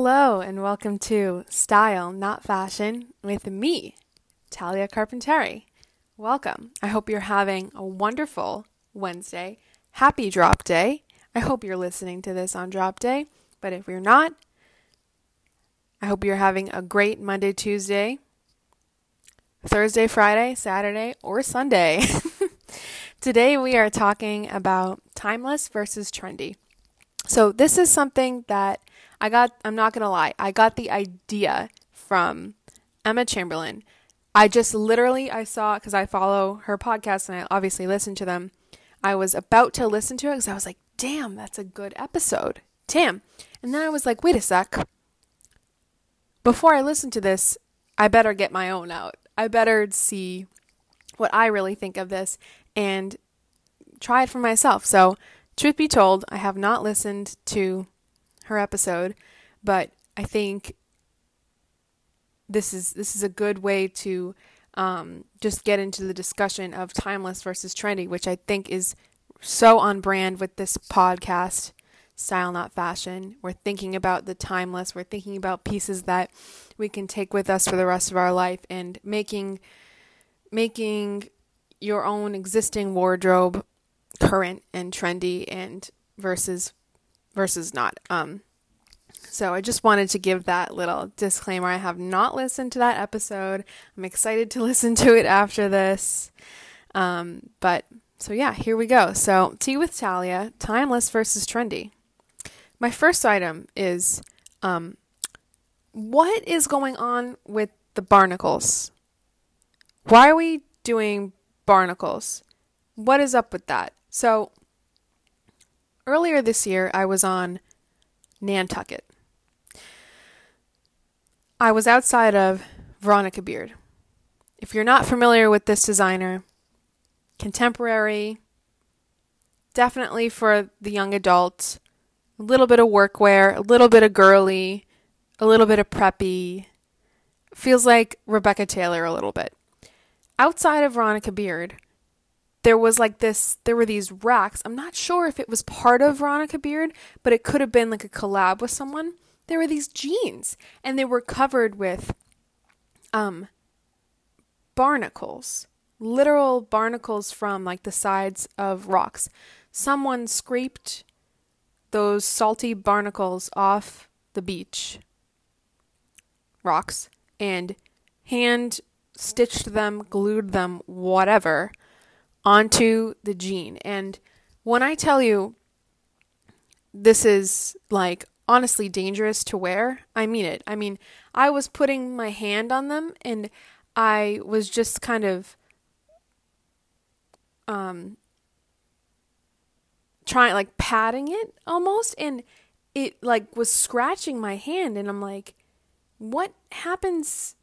Hello and welcome to Style, Not Fashion with me, Talia Carpentieri. Welcome. I hope you're having a wonderful Wednesday. Happy Drop Day. I hope you're listening to this on Drop Day, but if you're not, I hope you're having a great Monday, Tuesday, Thursday, Friday, Saturday, or Sunday. Today we are talking about timeless versus trendy. So this is something that I'm not going to lie, I got the idea from Emma Chamberlain. I saw, because I follow her podcast and I obviously listen to them. I was about to listen to it because I was like, damn, that's a good episode. Damn. And then I was like, wait a sec. Before I listen to this, I better get my own out. I better see what I really think of this and try it for myself. So truth be told, I have not listened to her episode, but I think this is a good way to just get into the discussion of timeless versus trendy, which I think is so on brand with this podcast, Style Not Fashion. We're thinking about the timeless, we're thinking about pieces that we can take with us for the rest of our life, and making your own existing wardrobe current and trendy and versus not. So I just wanted to give that little disclaimer. I have not listened to that episode. I'm excited to listen to it after this. Here we go. So Tea with Talia, timeless versus trendy. My first item is, what is going on with the barnacles? Why are we doing barnacles? What is up with that? So earlier this year, I was on Nantucket. I was outside of Veronica Beard. If you're not familiar with this designer, contemporary, definitely for the young adult, a little bit of workwear, a little bit of girly, a little bit of preppy, feels like Rebecca Taylor a little bit. Outside of Veronica Beard, there were these racks. I'm not sure if it was part of Veronica Beard, but it could have been like a collab with someone. There were these jeans and they were covered with barnacles, literal barnacles from like the sides of rocks. Someone scraped those salty barnacles off the beach rocks and hand stitched them, glued them, whatever, onto the jean. And when I tell you this is like honestly dangerous to wear, I mean it. I mean, I was putting my hand on them and I was just kind of trying, like patting it almost, and it like was scratching my hand, and I'm like, what is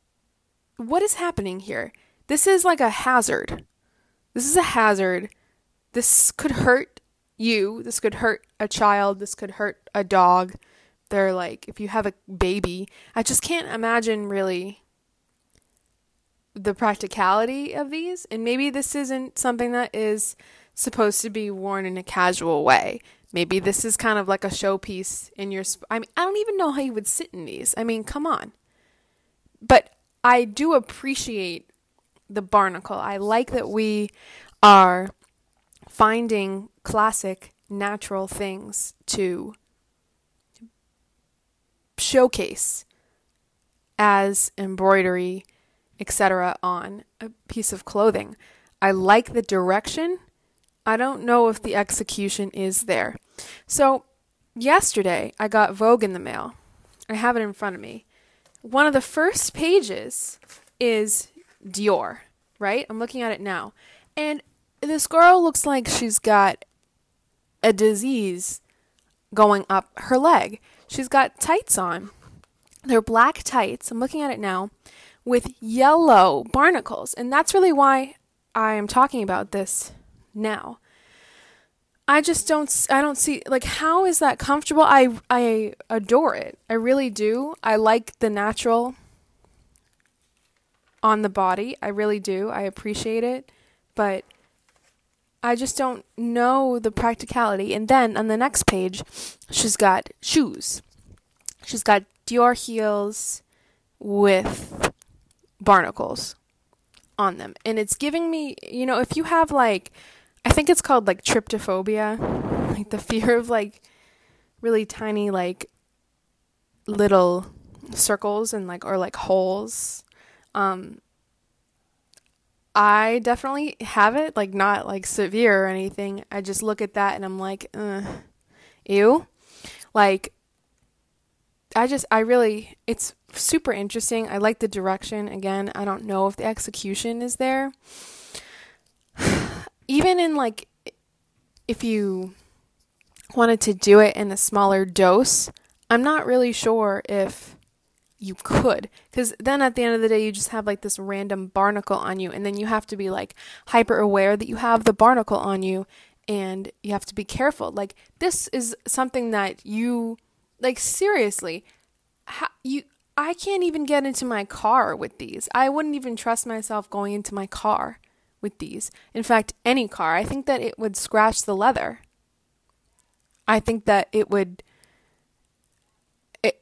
happening here? This is like a hazard. This is a hazard. This could hurt you. This could hurt a child. This could hurt a dog. They're like, if you have a baby, I just can't imagine really the practicality of these. And maybe this isn't something that is supposed to be worn in a casual way. Maybe this is kind of like a showpiece in your... I mean, I don't even know how you would sit in these. I mean, come on. But I do appreciate the barnacle. I like that we are finding classic natural things to showcase as embroidery, etc., on a piece of clothing. I like the direction. I don't know if the execution is there. So yesterday I got Vogue in the mail. I have it in front of me. One of the first pages is Dior, right? I'm looking at it now. And this girl looks like she's got a disease going up her leg. She's got tights on. They're black tights. I'm looking at it now with yellow barnacles. And that's really why I am talking about this now. I don't see, like, how is that comfortable? I adore it. I really do. I like the natural on the body. I really do. I appreciate it, but I just don't know the practicality. And then on the next page, she's got shoes. She's got Dior heels with barnacles on them. And it's giving me, you know, if you have like, I think it's called like tryptophobia, like the fear of like really tiny like little circles and like, or like holes. I definitely have it, like not like severe or anything. I just look at that and I'm like, ew. Like, it's super interesting. I like the direction. Again, I don't know if the execution is there. Even in like, if you wanted to do it in a smaller dose, I'm not really sure if you could, because then at the end of the day, you just have like this random barnacle on you, and then you have to be like hyper aware that you have the barnacle on you, and you have to be careful. Like, this is something that you, like, seriously, I can't even get into my car with these. I wouldn't even trust myself going into my car with these. In fact, any car. I think that it would scratch the leather. I think that it would,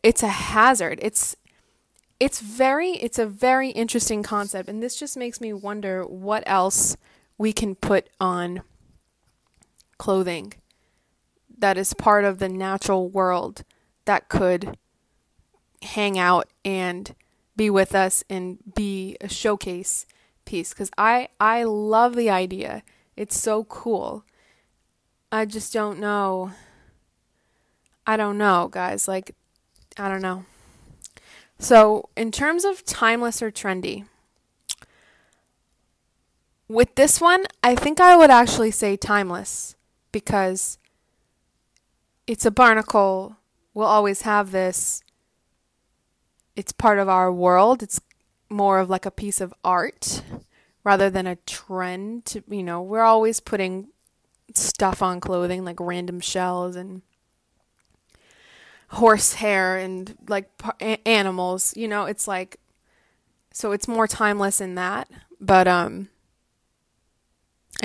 it's a hazard. It's a very interesting concept. And this just makes me wonder what else we can put on clothing that is part of the natural world that could hang out and be with us and be a showcase piece. Because I love the idea. It's so cool. I just don't know. I don't know, guys. Like, I don't know. So in terms of timeless or trendy, with this one, I think I would actually say timeless, because it's a barnacle. We'll always have this. It's part of our world. It's more of like a piece of art rather than a trend. You know, we're always putting stuff on clothing, like random shells and horse hair and like animals, you know, it's like, so it's more timeless in that, but I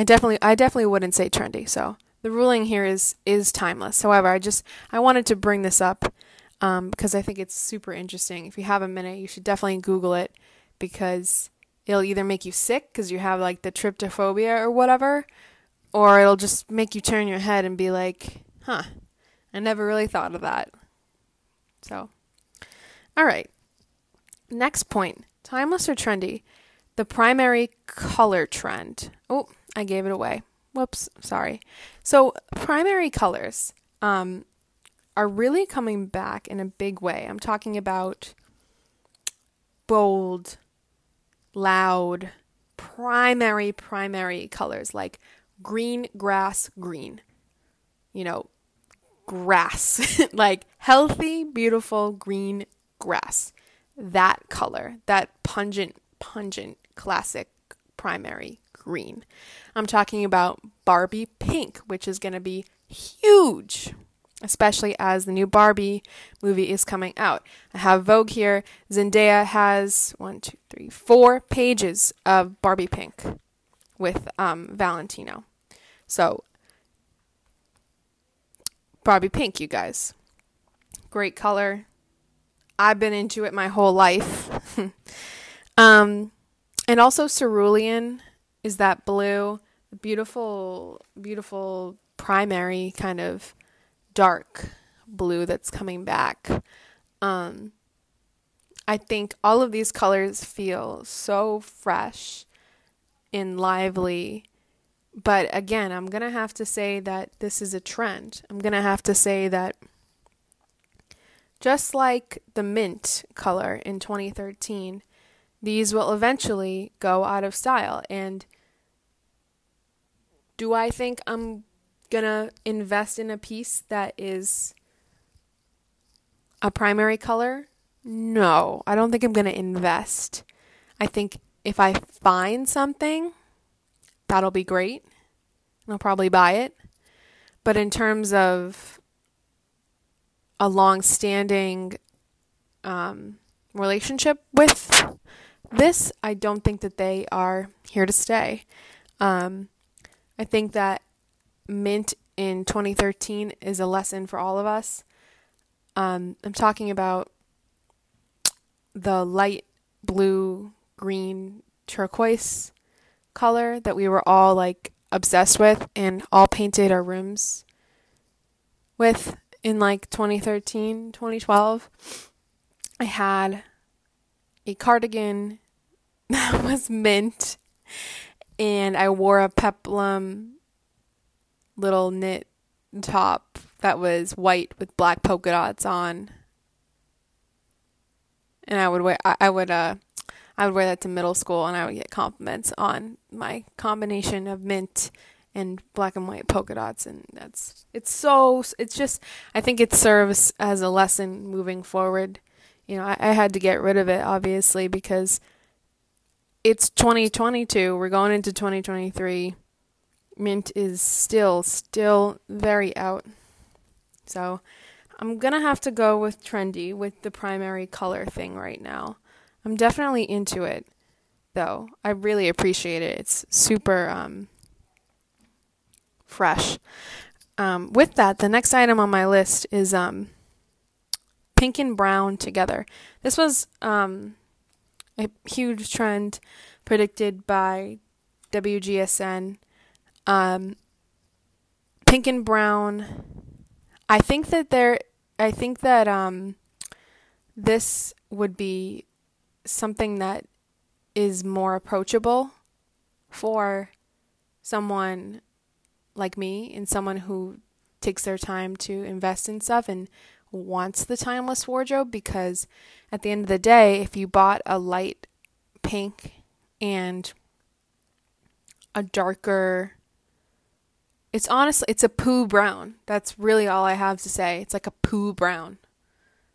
definitely wouldn't say trendy. So the ruling here is timeless. However, I wanted to bring this up because I think it's super interesting. If you have a minute, you should definitely Google it, because it'll either make you sick because you have like the tryptophobia or whatever, or it'll just make you turn your head and be like, huh, I never really thought of that. So, all right. Next point, timeless or trendy, the primary color trend. Oh, I gave it away. Whoops, sorry. So primary colors are really coming back in a big way. I'm talking about bold, loud, primary colors, like green, grass, green, you know, grass, like healthy, beautiful, green grass, that color, that pungent, classic primary green. I'm talking about Barbie pink, which is going to be huge, especially as the new Barbie movie is coming out. I have Vogue here. Zendaya has 4 pages of Barbie pink with Valentino. So Barbie pink, you guys. Great color. I've been into it my whole life. And also cerulean is that blue, beautiful, beautiful primary kind of dark blue that's coming back. I think all of these colors feel so fresh and lively. But again, I'm going to have to say that this is a trend. I'm going to have to say that just like the mint color in 2013, these will eventually go out of style. And do I think I'm going to invest in a piece that is a primary color? No, I don't think I'm going to invest. I think if I find something, that'll be great. I'll probably buy it. But in terms of a long-standing relationship with this, I don't think that they are here to stay. I think that mint in 2013 is a lesson for all of us. I'm talking about the light blue, green, turquoise color that we were all like obsessed with and all painted our rooms with in like 2013, 2012. I had a cardigan that was mint, and I wore a peplum little knit top that was white with black polka dots on. And I would wear that to middle school, and I would get compliments on my combination of mint and black and white polka dots. And I think it serves as a lesson moving forward. You know, I had to get rid of it, obviously, because it's 2022. We're going into 2023. Mint is still very out. So I'm going to have to go with trendy with the primary color thing right now. I'm definitely into it, though. I really appreciate it. It's super fresh. With that, the next item on my list is pink and brown together. This was a huge trend predicted by WGSN. Pink and brown. I think that this would be something that is more approachable for someone like me and someone who takes their time to invest in stuff and wants the timeless wardrobe, because at the end of the day, if you bought a light pink and a darker, it's a poo brown. That's really all I have to say. It's like a poo brown.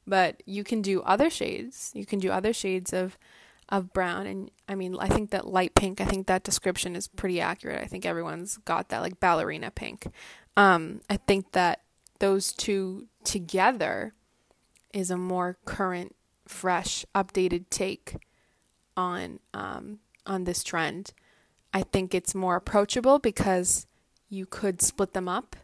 But you can do other shades. You can do other shades of brown. And I mean, I think that light pink, I think that description is pretty accurate. I think everyone's got that, like ballerina pink. I think that those two together is a more current, fresh, updated take on this trend. I think it's more approachable because you could split them up,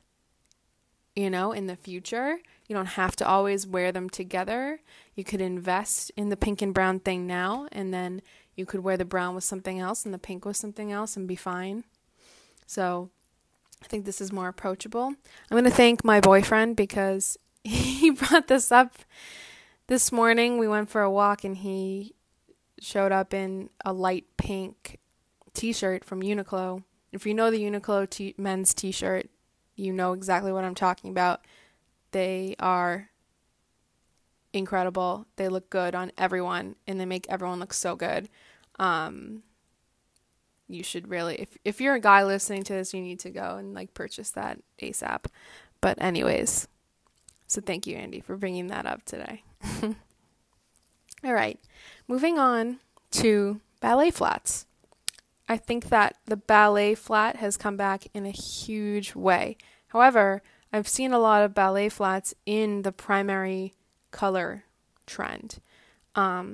you know, in the future. You don't have to always wear them together. You could invest in the pink and brown thing now, and then you could wear the brown with something else and the pink with something else and be fine. So I think this is more approachable. I'm going to thank my boyfriend because he brought this up this morning. We went for a walk and he showed up in a light pink t-shirt from Uniqlo. If you know the Uniqlo men's t-shirt, you know exactly what I'm talking about. They are incredible. They look good on everyone, and they make everyone look so good. You should really, if you're a guy listening to this, you need to go and like purchase that ASAP. But anyways, so thank you, Andy, for bringing that up today. All right, moving on to ballet flats. I think that the ballet flat has come back in a huge way. However, I've seen a lot of ballet flats in the primary color trend. I'm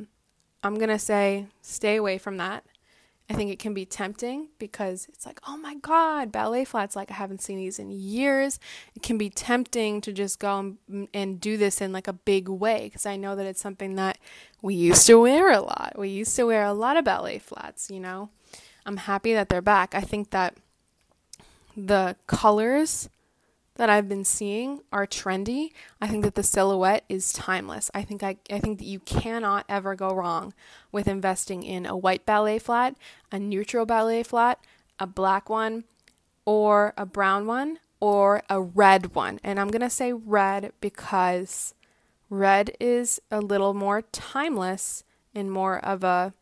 going to say stay away from that. I think it can be tempting because it's like, oh my God, ballet flats, like I haven't seen these in years. It can be tempting to just go and do this in like a big way, because I know that it's something that we used to wear a lot. We used to wear a lot of ballet flats, you know. I'm happy that they're back. I think that the colors that I've been seeing are trendy. I think that the silhouette is timeless. I think that you cannot ever go wrong with investing in a white ballet flat, a neutral ballet flat, a black one, or a brown one, or a red one. And I'm going to say red because red is a little more timeless and more of a,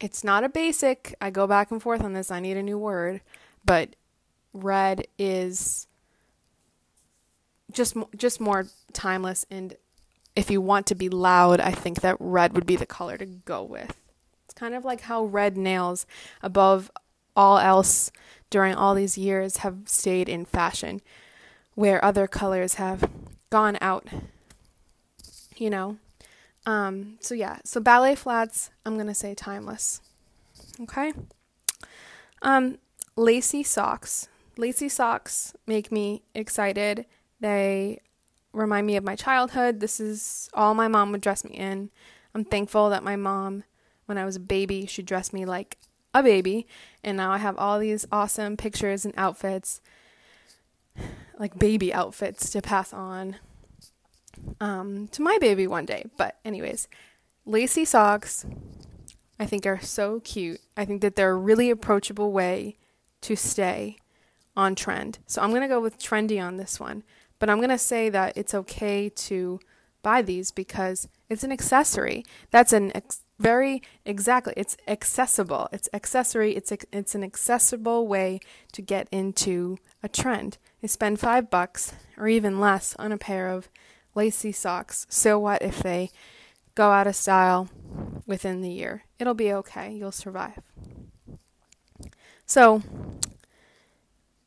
it's not a basic. I go back and forth on this. I need a new word. But red is just more timeless, and if you want to be loud, I think that red would be the color to go with. It's kind of like how red nails, above all else, during all these years have stayed in fashion, where other colors have gone out, you know. So ballet flats, I'm going to say timeless. Okay. Lacy socks. Lacy socks make me excited. They remind me of my childhood. This is all my mom would dress me in. I'm thankful that my mom, when I was a baby, she dressed me like a baby, and now I have all these awesome pictures and outfits, like baby outfits, to pass on to my baby one day. But anyways, lacy socks I think are so cute. I think that they're a really approachable way to stay on trend. So I'm going to go with trendy on this one, but I'm going to say that it's okay to buy these because it's an accessory. That's an it's accessible. It's accessory. It's an accessible way to get into a trend. You spend $5 or even less on a pair of lacy socks. So what if they go out of style within the year? It'll be okay. You'll survive. So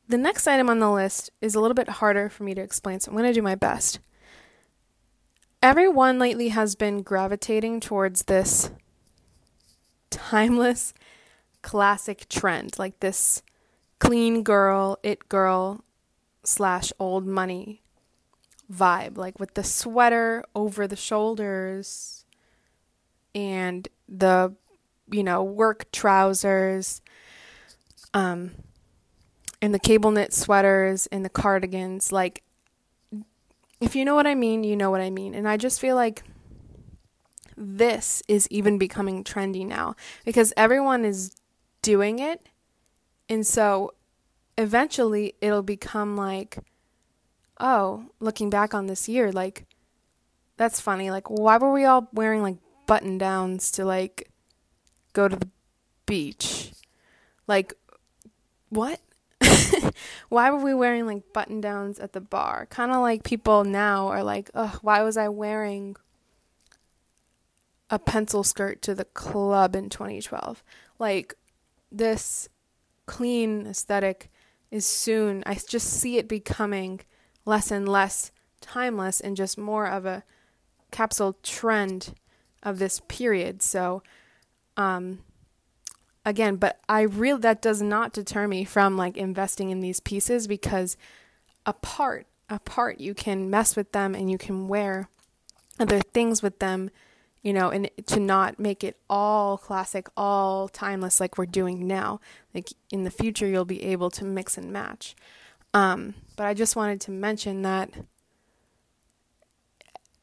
the next item on the list is a little bit harder for me to explain, so I'm going to do my best. Everyone lately has been gravitating towards this timeless classic trend, like this clean girl, it girl / old money vibe, like with the sweater over the shoulders and the, work trousers, and the cable knit sweaters and the cardigans. Like, if you know what I mean, you know what I mean. And I just feel like this is even becoming trendy now because everyone is doing it. And so eventually it'll become like, oh, looking back on this year, like, that's funny. Like, why were we all wearing like button downs to like go to the beach? Like, what? Why were we wearing like button downs at the bar? Kind of like people now are like, ugh, why was I wearing a pencil skirt to the club in 2012? Like, this clean aesthetic is soon, I just see it becoming less and less timeless and just more of a capsule trend of this period. So, again, but that does not deter me from like investing in these pieces because apart you can mess with them and you can wear other things with them, and to not make it all classic, all timeless like we're doing now. Like in the future, you'll be able to mix and match. But I just wanted to mention that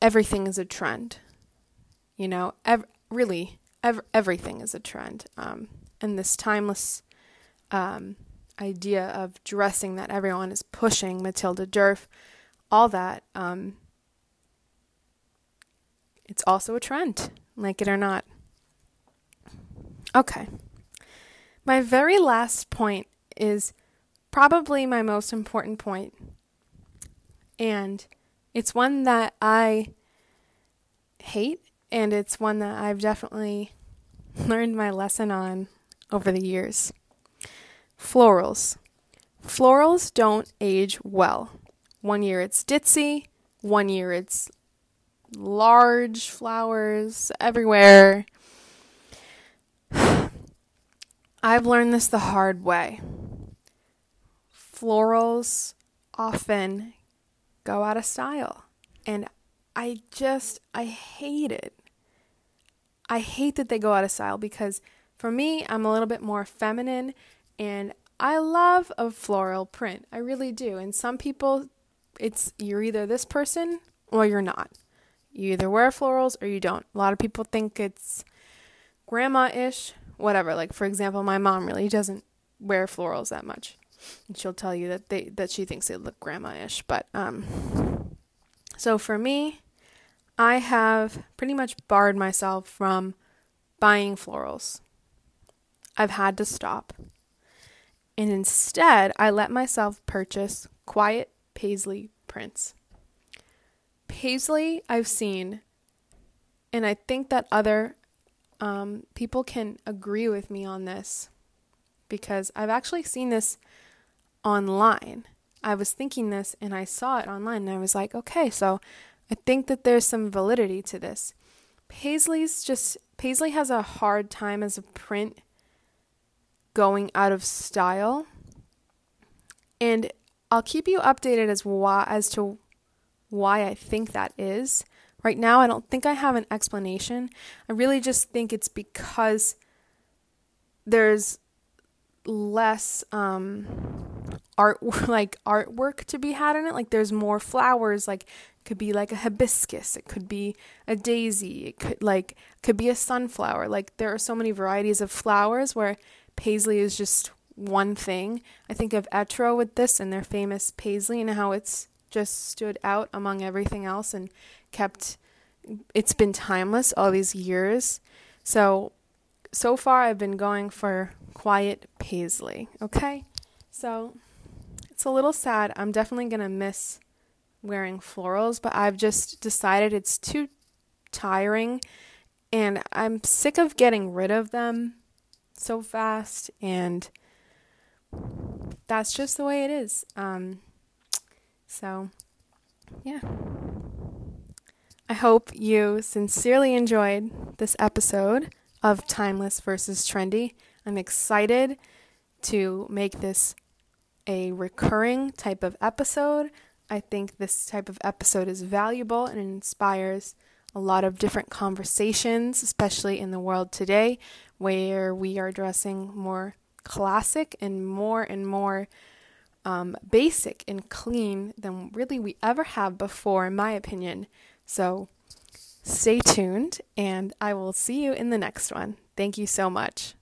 everything is a trend, everything is a trend. And this timeless idea of dressing that everyone is pushing, Matilda Dorf, all that, it's also a trend, like it or not. Okay. My very last point is probably my most important point, and it's one that I hate, and it's one that I've definitely learned my lesson on over the years. Florals. Florals don't age well. One year it's ditzy, one year it's large flowers everywhere. I've learned this the hard way. Florals often go out of style, and I hate it. I hate that they go out of style because for me, I'm a little bit more feminine, and I love a floral print. I really do. And some people, you're either this person or you're not. You either wear florals or you don't. A lot of people think it's grandma-ish, whatever. Like, for example, my mom really doesn't wear florals that much. And she'll tell you that that she thinks they look grandma-ish. But, so for me, I have pretty much barred myself from buying florals. I've had to stop. And instead, I let myself purchase quiet paisley prints. Paisley, I've seen, and I think that other people can agree with me on this because I've actually seen this online. I was thinking this and I saw it online and I was like, okay, so I think that there's some validity to this. Paisley has a hard time as a print going out of style. And I'll keep you updated as to why I think that is. Right now, I don't think I have an explanation. I really just think it's because there's less artwork to be had in it. Like, there's more flowers. Like, it could be like a hibiscus, it could be a daisy, it could be a sunflower. Like, there are so many varieties of flowers where paisley is just one thing. I think of Etro with this and their famous paisley and how it's just stood out among everything else and kept, it's been timeless all these years. So far I've been going for quiet paisley, okay? So it's a little sad. I'm definitely going to miss wearing florals, but I've just decided it's too tiring and I'm sick of getting rid of them so fast, and that's just the way it is. So, yeah. I hope you sincerely enjoyed this episode of Timeless versus Trendy. I'm excited to make this a recurring type of episode. I think this type of episode is valuable and inspires a lot of different conversations, especially in the world today, where we are dressing more classic and more basic and clean than really we ever have before, in my opinion. So stay tuned, and I will see you in the next one. Thank you so much.